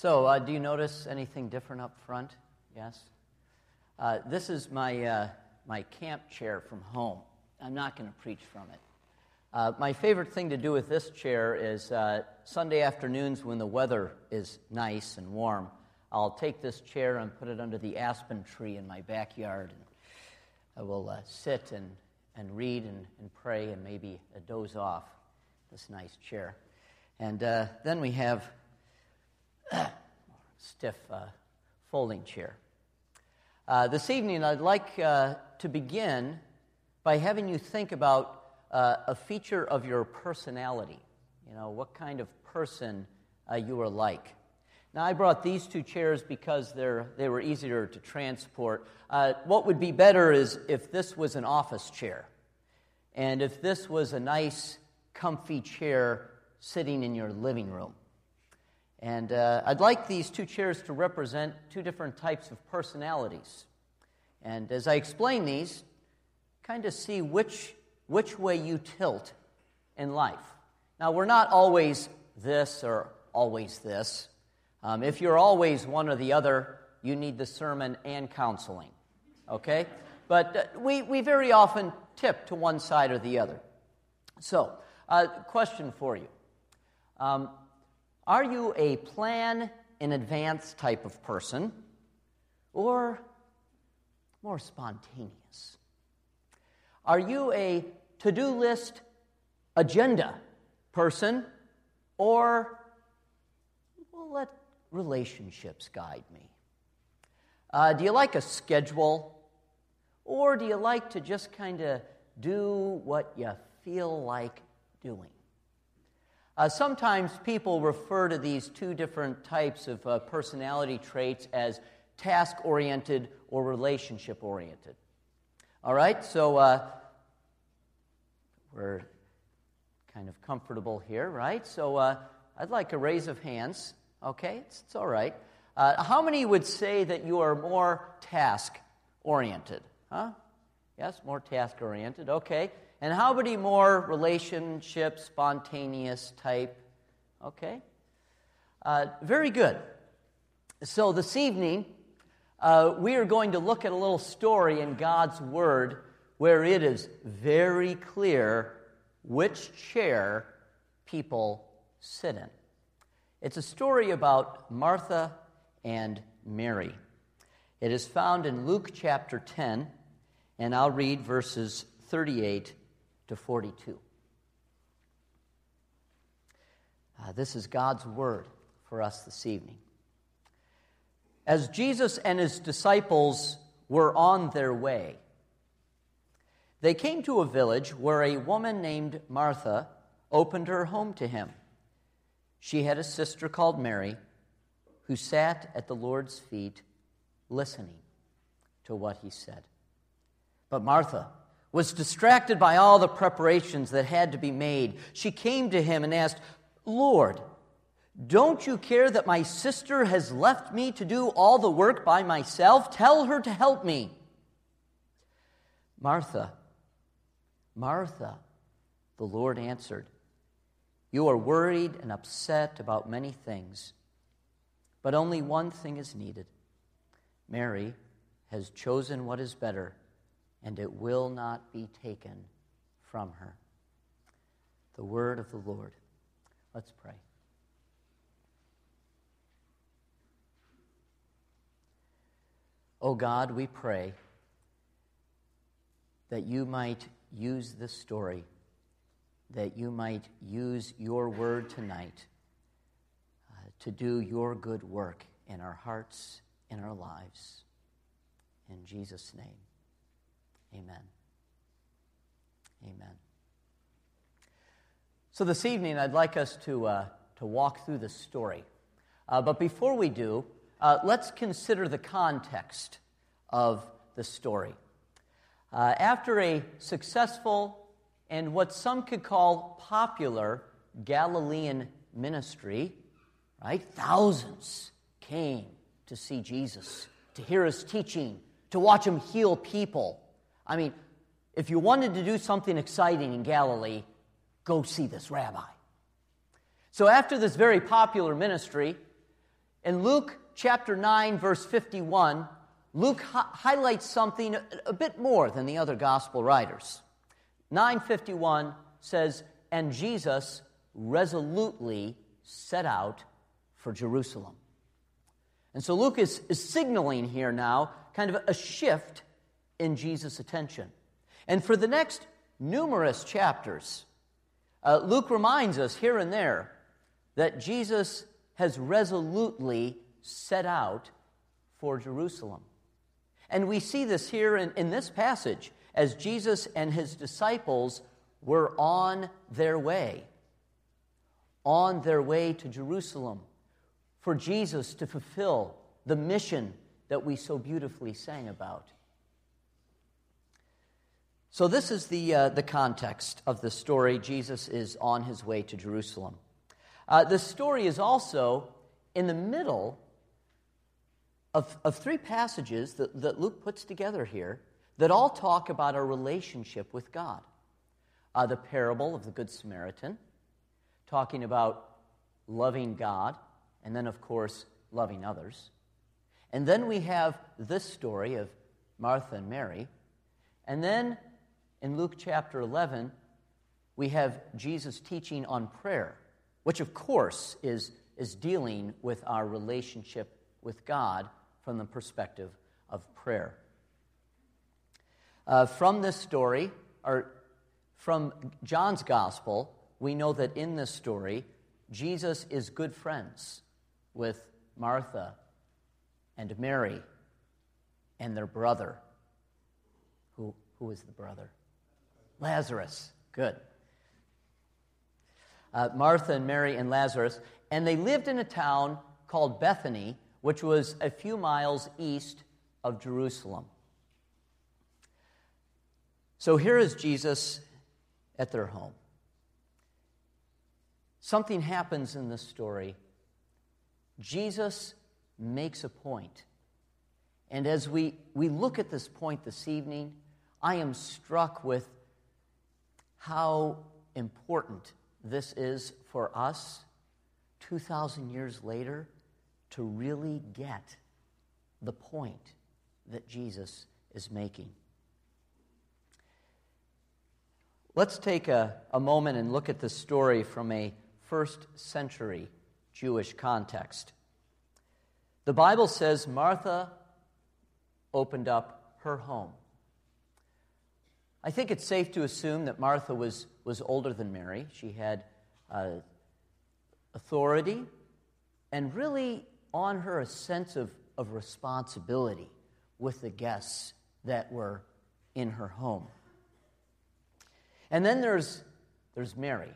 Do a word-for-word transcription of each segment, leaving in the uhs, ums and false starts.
So uh, do you notice anything different up front? Yes? Uh, this is my uh, my camp chair from home. I'm not going to preach from it. Uh, my favorite thing to do with this chair is uh, Sunday afternoons when the weather is nice and warm, I'll take this chair and put it under the aspen tree in my backyard. And I will uh, sit and, and read and, and pray and maybe uh, doze off this nice chair. And uh, then we have a stiff uh, folding chair. Uh, this evening, I'd like uh, to begin by having you think about Uh, a feature of your personality, you know, what kind of person uh, you are like. Now, I brought these two chairs because they're they were easier to transport. Uh, what would be better is if this was an office chair, and if this was a nice, comfy chair sitting in your living room. And uh, I'd like these two chairs to represent two different types of personalities. And as I explain these, kind of see which which way you tilt in life. Now, we're not always this or always this. Um, if you're always one or the other, you need the sermon and counseling, okay? But uh, we, we very often tip to one side or the other. So, uh, question for you. Um, are you a plan in advance type of person or more spontaneous? Are you a to-do list agenda person, or well, let relationships guide me? Uh, do you like a schedule, or do you like to just kind of do what you feel like doing? Uh, sometimes people refer to these two different types of uh, personality traits as task-oriented or relationship-oriented. All right, so uh, we're kind of comfortable here, right? So uh, I'd like a raise of hands, okay? It's, it's all right. Uh, how many would say that you are more task-oriented? Huh? Yes, more task-oriented, okay. And how many more relationship, spontaneous type? Okay. Uh, very good. So this evening, Uh, we are going to look at a little story in God's Word where it is very clear which chair people sit in. It's a story about Martha and Mary. It is found in Luke chapter ten, and I'll read verses thirty-eight to forty-two. Uh, this is God's Word for us this evening. As Jesus and his disciples were on their way, they came to a village where a woman named Martha opened her home to him. She had a sister called Mary who sat at the Lord's feet listening to what he said. But Martha was distracted by all the preparations that had to be made. She came to him and asked, "Lord, don't you care that my sister has left me to do all the work by myself? Tell her to help me." "Martha, Martha," the Lord answered, "you are worried and upset about many things, but only one thing is needed. Mary has chosen what is better, and it will not be taken from her." The word of the Lord. Let's pray. Oh God, we pray that you might use this story, that you might use your word tonight uh, to do your good work in our hearts, in our lives. In Jesus' name, amen. Amen. So this evening, I'd like us to, uh, to walk through this story. Uh, but before we do, Uh, let's consider the context of the story. Uh, after a successful and what some could call popular Galilean ministry, right? Thousands came to see Jesus, to hear his teaching, to watch him heal people. I mean, if you wanted to do something exciting in Galilee, go see this rabbi. So after this very popular ministry, In Luke chapter nine, verse fifty-one, Luke hi- highlights something a bit more than the other gospel writers. nine fifty-one says, "And Jesus resolutely set out for Jerusalem." And so Luke is, is signaling here now kind of a shift in Jesus' attention. And for the next numerous chapters, uh, Luke reminds us here and there that Jesus has resolutely set out for Jerusalem. And we see this here in, in this passage as Jesus and his disciples were on their way, on their way to Jerusalem for Jesus to fulfill the mission that we so beautifully sang about. So this is the uh, the context of the story. Jesus is on his way to Jerusalem. Uh, the story is also in the middle of, of three passages that, that Luke puts together here that all talk about our relationship with God. Uh, the parable of the Good Samaritan, talking about loving God, and then, of course, loving others. And then we have this story of Martha and Mary. And then in Luke chapter eleven, we have Jesus teaching on prayer, which, of course, is, is dealing with our relationship with God from the perspective of prayer. Uh, from this story, or from John's Gospel, we know that in this story, Jesus is good friends with Martha and Mary and their brother. Who, who is the brother? Lazarus. Good. Uh, Martha and Mary and Lazarus, and they lived in a town called Bethany, which was a few miles east of Jerusalem. So here is Jesus at their home. Something happens in this story. Jesus makes a point. And as we, we look at this point this evening, I am struck with how important this is for us two thousand years later to really get the point that Jesus is making. Let's take a, a moment and look at this story from a first century Jewish context. The Bible says Martha opened up her home. I think it's safe to assume that Martha was, was older than Mary. She had uh, authority and really on her a sense of, of responsibility with the guests that were in her home. And then there's, there's Mary.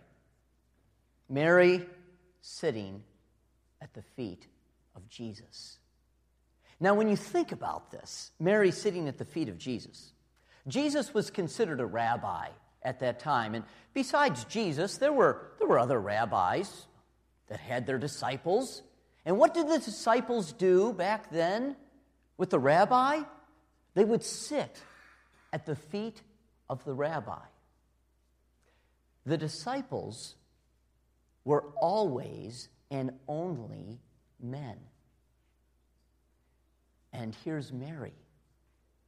Mary sitting at the feet of Jesus. Now, when you think about this, Mary sitting at the feet of Jesus, Jesus was considered a rabbi at that time. And besides Jesus, there were, there were other rabbis that had their disciples. And what did the disciples do back then with the rabbi? They would sit at the feet of the rabbi. The disciples were always and only men. And here's Mary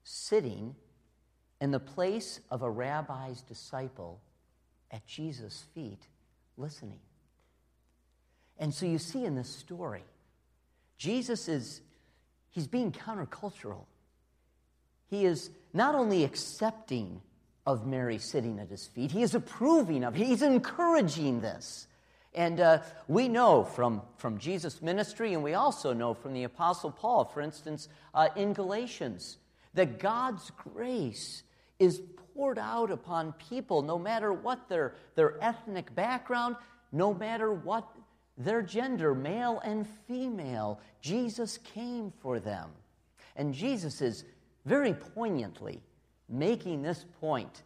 sitting in the place of a rabbi's disciple at Jesus' feet, listening. And so you see in this story, Jesus is, he's being countercultural. He is not only accepting of Mary sitting at his feet, he is approving of, he's encouraging this. And uh, we know from, from Jesus' ministry, and we also know from the Apostle Paul, for instance, uh, in Galatians, that God's grace is poured out upon people, no matter what their, their ethnic background, no matter what their gender, male and female. Jesus came for them. And Jesus is very poignantly making this point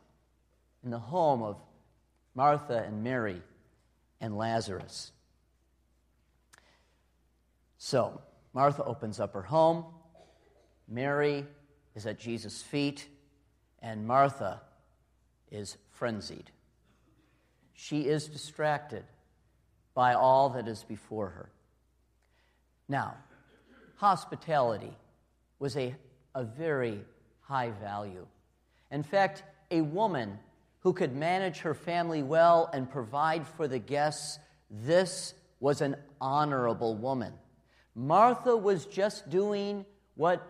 in the home of Martha and Mary and Lazarus. So, Martha opens up her home. Mary is at Jesus' feet, and Martha is frenzied. She is distracted by all that is before her. Now, hospitality was a, a very high value. In fact, a woman who could manage her family well and provide for the guests, this was an honorable woman. Martha was just doing what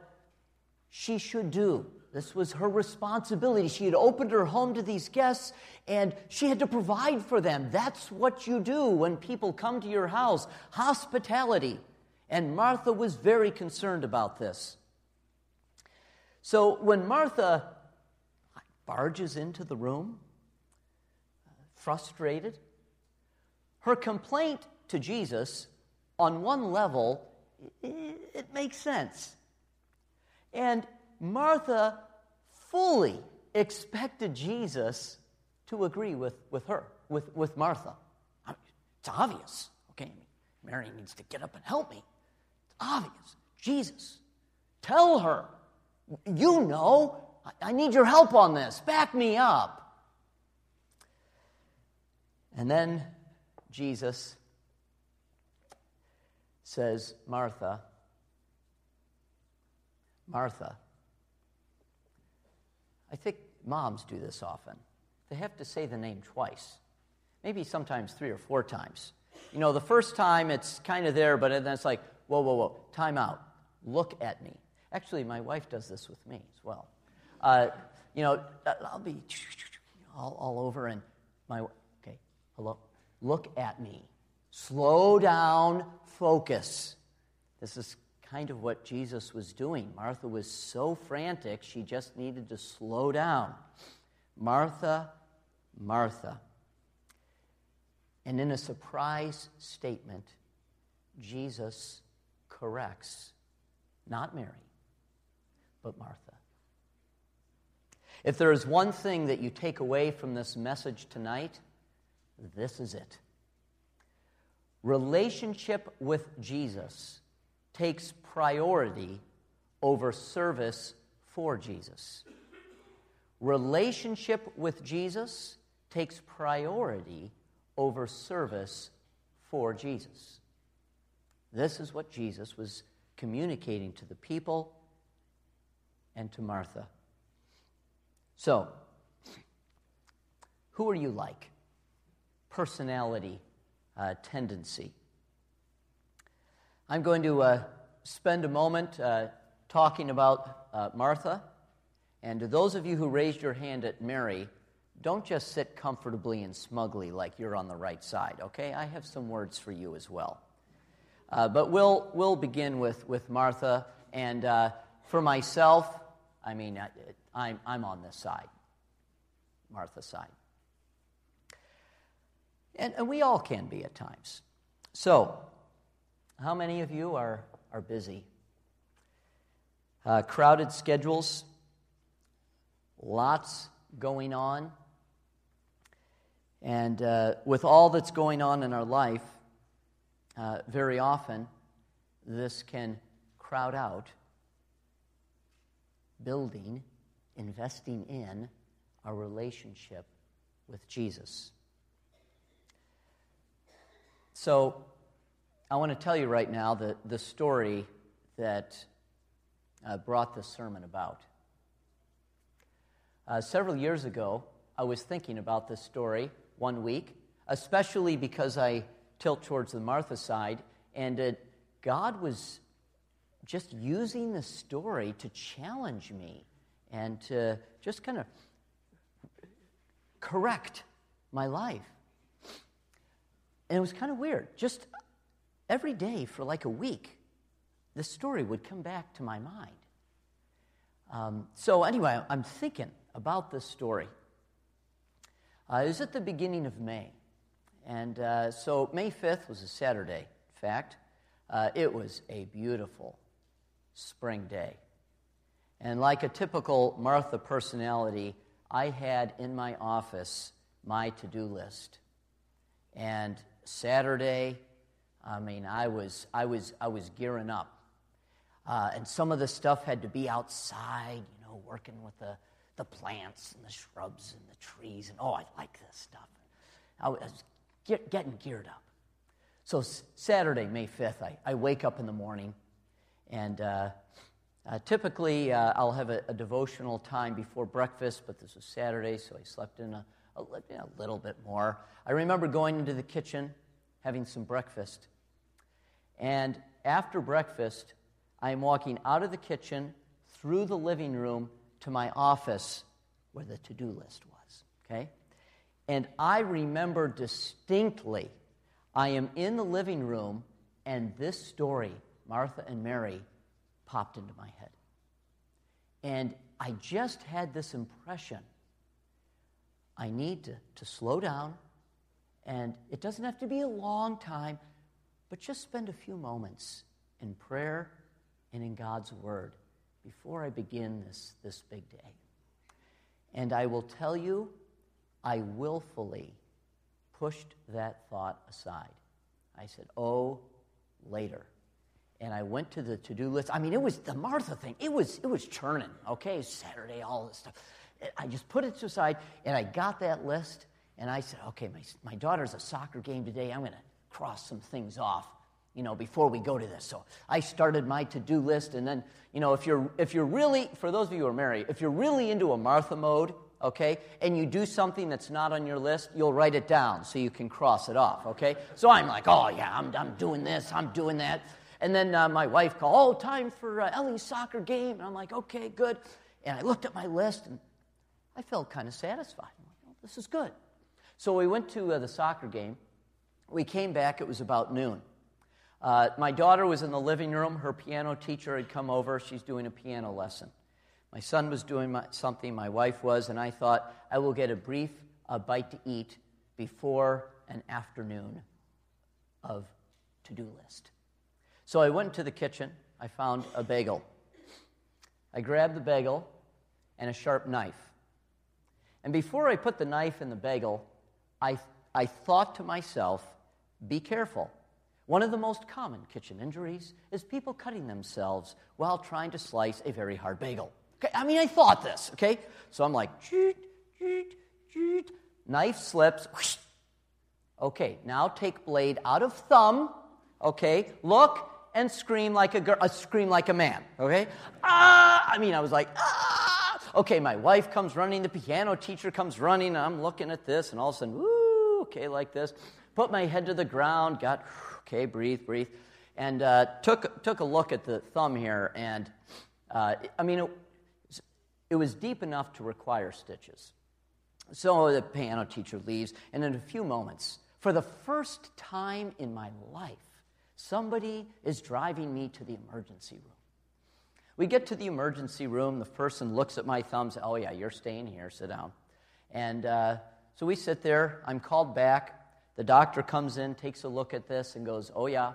she should do. This was her responsibility. She had opened her home to these guests, and she had to provide for them. That's what you do when people come to your house, hospitality. And Martha was very concerned about this. So when Martha barges into the room, frustrated, her complaint to Jesus, on one level, it makes sense. And Martha fully expected Jesus to agree with, with her, with, with Martha. I mean, it's obvious, okay? Mary needs to get up and help me. It's obvious. Jesus, tell her, you know, I, I need your help on this. Back me up. And then Jesus says, Martha, Martha, I think moms do this often. They have to say the name twice, maybe sometimes three or four times. You know, the first time it's kind of there, but then it's like, whoa, whoa, whoa, time out. Look at me. Actually, my wife does this with me as well. Uh, you know, I'll be all, all over and my, okay, hello. Look at me. Slow down, focus. This is kind of what Jesus was doing. Martha was so frantic, she just needed to slow down. Martha, Martha. And in a surprise statement, Jesus corrects not Mary, but Martha. If there is one thing that you take away from this message tonight, this is it. Relationship with Jesus takes priority over service for Jesus. Relationship with Jesus takes priority over service for Jesus. This is what Jesus was communicating to the people and to Martha. So, who are you like? Personality, uh, tendency. I'm going to uh, spend a moment uh, talking about uh, Martha. And to those of you who raised your hand at Mary, don't just sit comfortably and smugly like you're on the right side, okay? I have some words for you as well. Uh, but we'll we'll begin with, with Martha. And uh, for myself, I mean, I, I'm, I'm on this side, Martha's side. And, and we all can be at times. So, how many of you are, are busy? Uh, crowded schedules, lots going on, and uh, with all that's going on in our life, uh, very often this can crowd out building, investing in our relationship with Jesus. So, I want to tell you right now the, the story that uh, brought this sermon about. Uh, several years ago, I was thinking about this story one week, especially because I tilt towards the Martha side, and uh, God was just using this story to challenge me and to just kind of correct my life. And it was kind of weird. Just every day for like a week, this story would come back to my mind. Um, so anyway, I'm thinking about this story. Uh, it was at the beginning of May. And uh, so May fifth was a Saturday, in fact. Uh, it was a beautiful spring day. And like a typical Martha personality, I had in my office my to-do list. And Saturday, I mean, I was, I was, I was gearing up, uh, and some of the stuff had to be outside, you know, working with the, the plants and the shrubs and the trees, and oh, I like this stuff. I was get, getting geared up. So Saturday, May fifth, I, I wake up in the morning, and uh, uh, typically uh, I'll have a, a devotional time before breakfast, but this was Saturday, so I slept in a, a, a little bit more. I remember going into the kitchen, having some breakfast, and after breakfast, I am walking out of the kitchen, through the living room, to my office, where the to-do list was, okay? And I remember distinctly, I am in the living room, and this story, Martha and Mary, popped into my head. And I just had this impression, I need to, to slow down, and it doesn't have to be a long time, but just spend a few moments in prayer and in God's Word before I begin this, this big day. And I will tell you, I willfully pushed that thought aside. I said, oh, later. And I went to the to-do list. I mean, it was the Martha thing. It was it was churning, okay, Saturday, all this stuff. I just put it aside, and I got that list, and I said, okay, my, my daughter's a soccer game today. I'm going to cross some things off, you know, before we go to this. So I started my to-do list, and then, you know, if you're if you're really, for those of you who are married, if you're really into a Martha mode, okay, and you do something that's not on your list, you'll write it down so you can cross it off, okay? So I'm like, oh, yeah, I'm I'm doing this, I'm doing that. And then uh, my wife called, oh, time for uh, Ellie's soccer game. And I'm like, okay, good. And I looked at my list, and I felt kind of satisfied. I'm like, oh, this is good. So we went to uh, the soccer game. We came back. It was about noon. Uh, my daughter was in the living room. Her piano teacher had come over. She's doing a piano lesson. My son was doing my, something. My wife was, and I thought, I will get a brief uh, bite to eat before an afternoon of to-do list. So I went to the kitchen. I found a bagel. I grabbed the bagel and a sharp knife. And before I put the knife in the bagel, I, I thought to myself, be careful. One of the most common kitchen injuries is people cutting themselves while trying to slice a very hard bagel. Okay, I mean, I thought this, okay? So I'm like, choot, choot, choot. Knife slips. Whoosh. Okay, now take blade out of thumb, okay? Look and scream like a girl, uh, scream like a man, okay? Ah! I mean, I was like, ah! Okay, my wife comes running, the piano teacher comes running, and I'm looking at this, and all of a sudden, woo, okay, like this. Put my head to the ground, got... Okay, breathe, breathe, and uh, took took a look at the thumb here, and uh, I mean, it, it was deep enough to require stitches. So the piano teacher leaves, and in a few moments, for the first time in my life, somebody is driving me to the emergency room. We get to the emergency room, the person looks at my thumbs, oh yeah, you're staying here, sit down. And uh, so we sit there, I'm called back. The doctor comes in, takes a look at this, and goes, oh, yeah,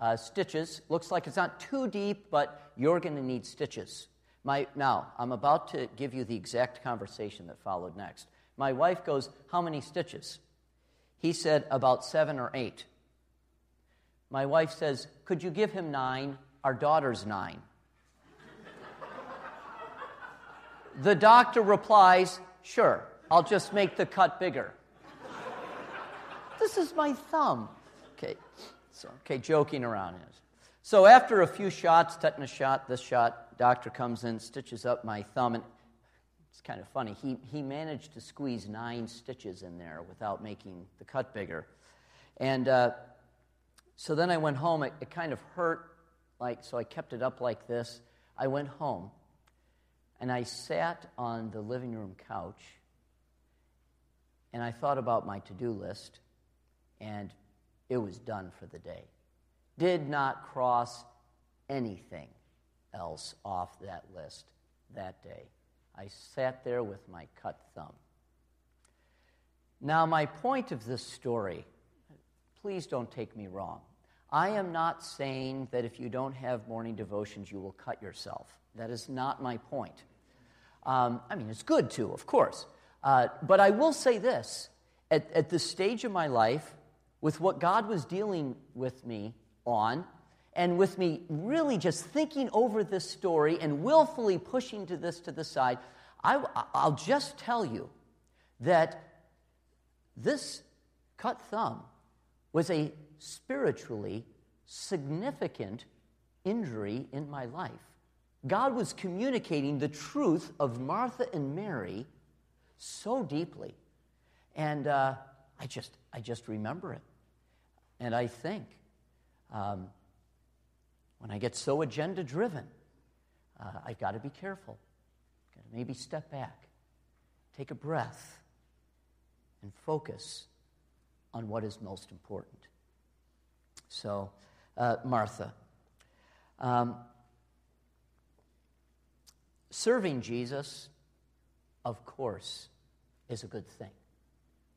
uh, stitches. Looks like it's not too deep, but you're going to need stitches. My, now, I'm about to give you the exact conversation that followed next. My wife goes, how many stitches? He said, about seven or eight. My wife says, could you give him nine? Our daughter's nine. The doctor replies, sure, I'll just make the cut bigger. This is my thumb. Okay, so okay, joking around. So after a few shots, tetanus shot, this shot, doctor comes in, stitches up my thumb, and it's kind of funny. He he managed to squeeze nine stitches in there without making the cut bigger. And uh, so then I went home. It, it kind of hurt, like so I kept it up like this. I went home, and I sat on the living room couch, and I thought about my to-do list. And it was done for the day. Did not cross anything else off that list that day. I sat there with my cut thumb. Now, my point of this story, please don't take me wrong. I am not saying that if you don't have morning devotions, you will cut yourself. That is not my point. Um, I mean, it's good to, of course. Uh, but I will say this. At, at this stage of my life, with what God was dealing with me on, and with me really just thinking over this story and willfully pushing to this to the side, I, I'll just tell you that this cut thumb was a spiritually significant injury in my life. God was communicating the truth of Martha and Mary so deeply. And uh, I just I just remember it. And I think um, when I get so agenda-driven, uh, I've got to be careful. I've got to maybe step back, take a breath, and focus on what is most important. So, uh, Martha. Um, serving Jesus, of course, is a good thing.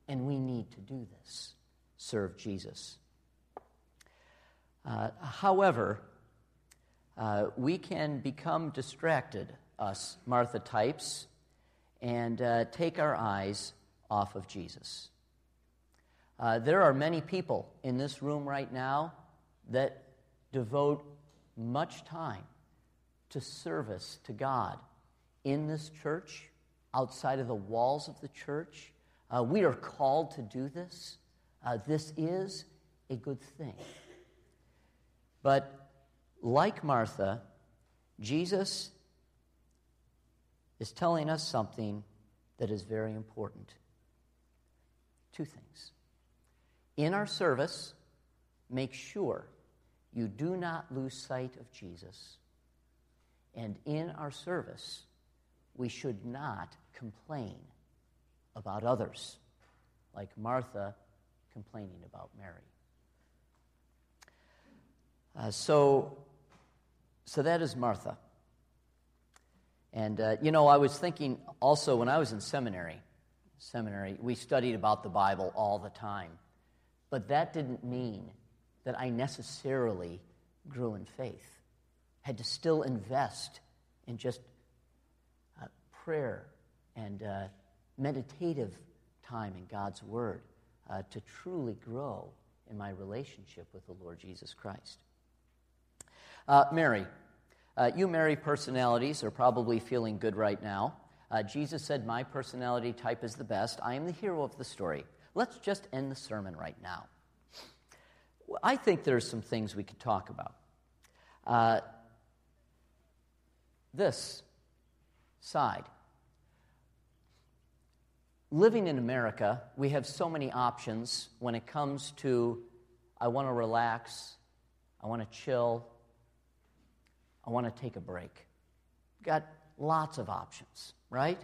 And we need to do this, serve Jesus. Uh, however, uh, we can become distracted, us Martha types, and uh, take our eyes off of Jesus. Uh, there are many people in this room right now that devote much time to service to God in this church, outside of the walls of the church. Uh, we are called to do this. Uh, this is a good thing. But like Martha, Jesus is telling us something that is very important. Two things. In our service, make sure you do not lose sight of Jesus. And in our service, we should not complain about others, like Martha complaining about Mary. Uh, so, so that is Martha. And, uh, you know, I was thinking also when I was in seminary, seminary, we studied about the Bible all the time. But that didn't mean that I necessarily grew in faith. Had to still invest in just uh, prayer and uh, meditative time in God's Word uh, to truly grow in my relationship with the Lord Jesus Christ. Uh, Mary. Uh, you Mary personalities are probably feeling good right now. Uh, Jesus said, my personality type is the best. I am the hero of the story. Let's just end the sermon right now. Well, I think there's some things we could talk about. Uh, this side. Living in America, we have so many options when it comes to, I want to relax, I want to chill, I want to take a break. Got lots of options, right?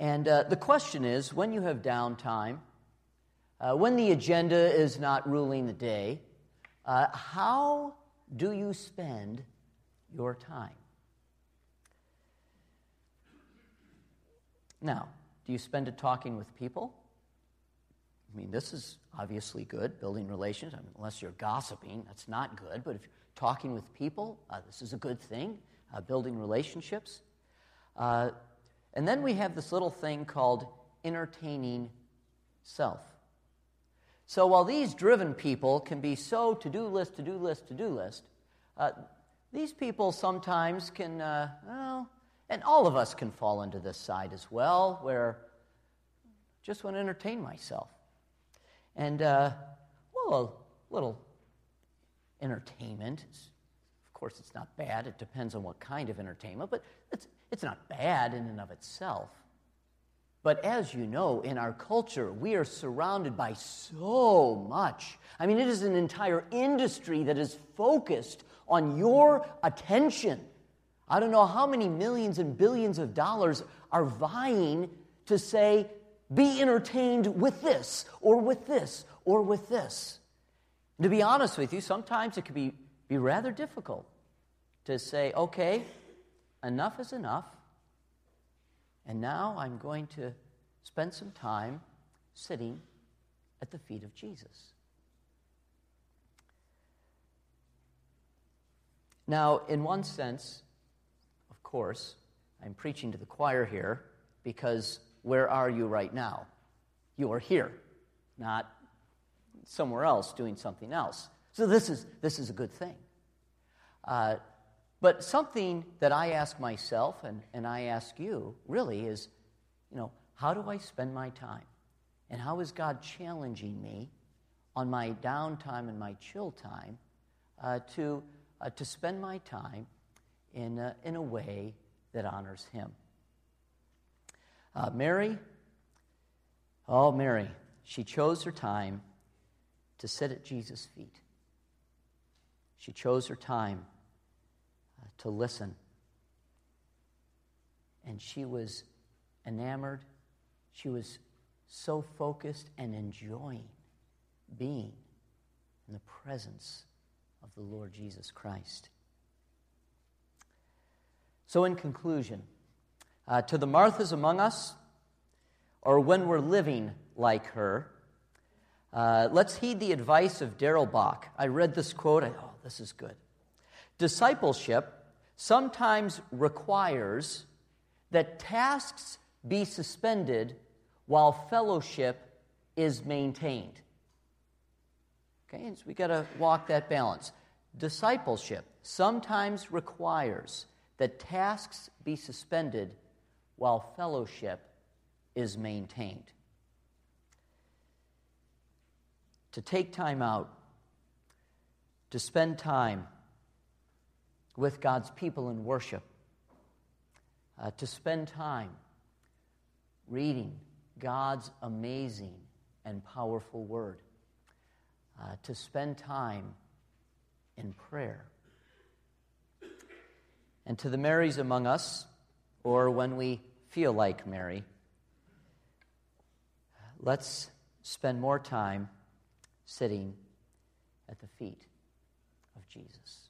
And uh, the question is, when you have downtime, uh, when the agenda is not ruling the day, uh, how do you spend your time? Now, do you spend it talking with people? I mean, this is obviously good, building relations. I mean, unless you're gossiping, that's not good, but if talking with people, uh, this is a good thing, uh, building relationships. Uh, and then we have this little thing called entertaining self. So while these driven people can be so to-do list, to-do list, to-do list, uh, these people sometimes can, uh, well, and all of us can fall into this side as well, where just want to entertain myself. And, uh, well, a little entertainment. Of course, it's not bad. It depends on what kind of entertainment, but it's it's not bad in and of itself. But as you know, in our culture, we are surrounded by so much. I mean, it is an entire industry that is focused on your attention. I don't know how many millions and billions of dollars are vying to say, be entertained with this, or with this, or with this. To be honest with you, sometimes it can be, be rather difficult to say, okay, enough is enough, and now I'm going to spend some time sitting at the feet of Jesus. Now, in one sense, of course, I'm preaching to the choir here, because where are you right now? You are here, not somewhere else doing something else. So this is this is a good thing. Uh, but something that I ask myself and, and I ask you really is, you know, how do I spend my time? And how is God challenging me on my downtime and my chill time uh, to uh, to spend my time in uh, in a way that honors him. Uh, Mary, oh Mary, she chose her time to sit at Jesus' feet. She chose her time uh, to listen. And she was enamored. She was so focused and enjoying being in the presence of the Lord Jesus Christ. So in conclusion, uh, to the Marthas among us, or when we're living like her, uh, let's heed the advice of Darrell Bock. I read this quote. I, oh, this is good. Discipleship sometimes requires that tasks be suspended while fellowship is maintained. Okay, so we got to walk that balance. Discipleship sometimes requires that tasks be suspended while fellowship is maintained. To take time out, to spend time with God's people in worship, uh, to spend time reading God's amazing and powerful word, uh, to spend time in prayer. And to the Marys among us, or when we feel like Mary, let's spend more time sitting at the feet of Jesus.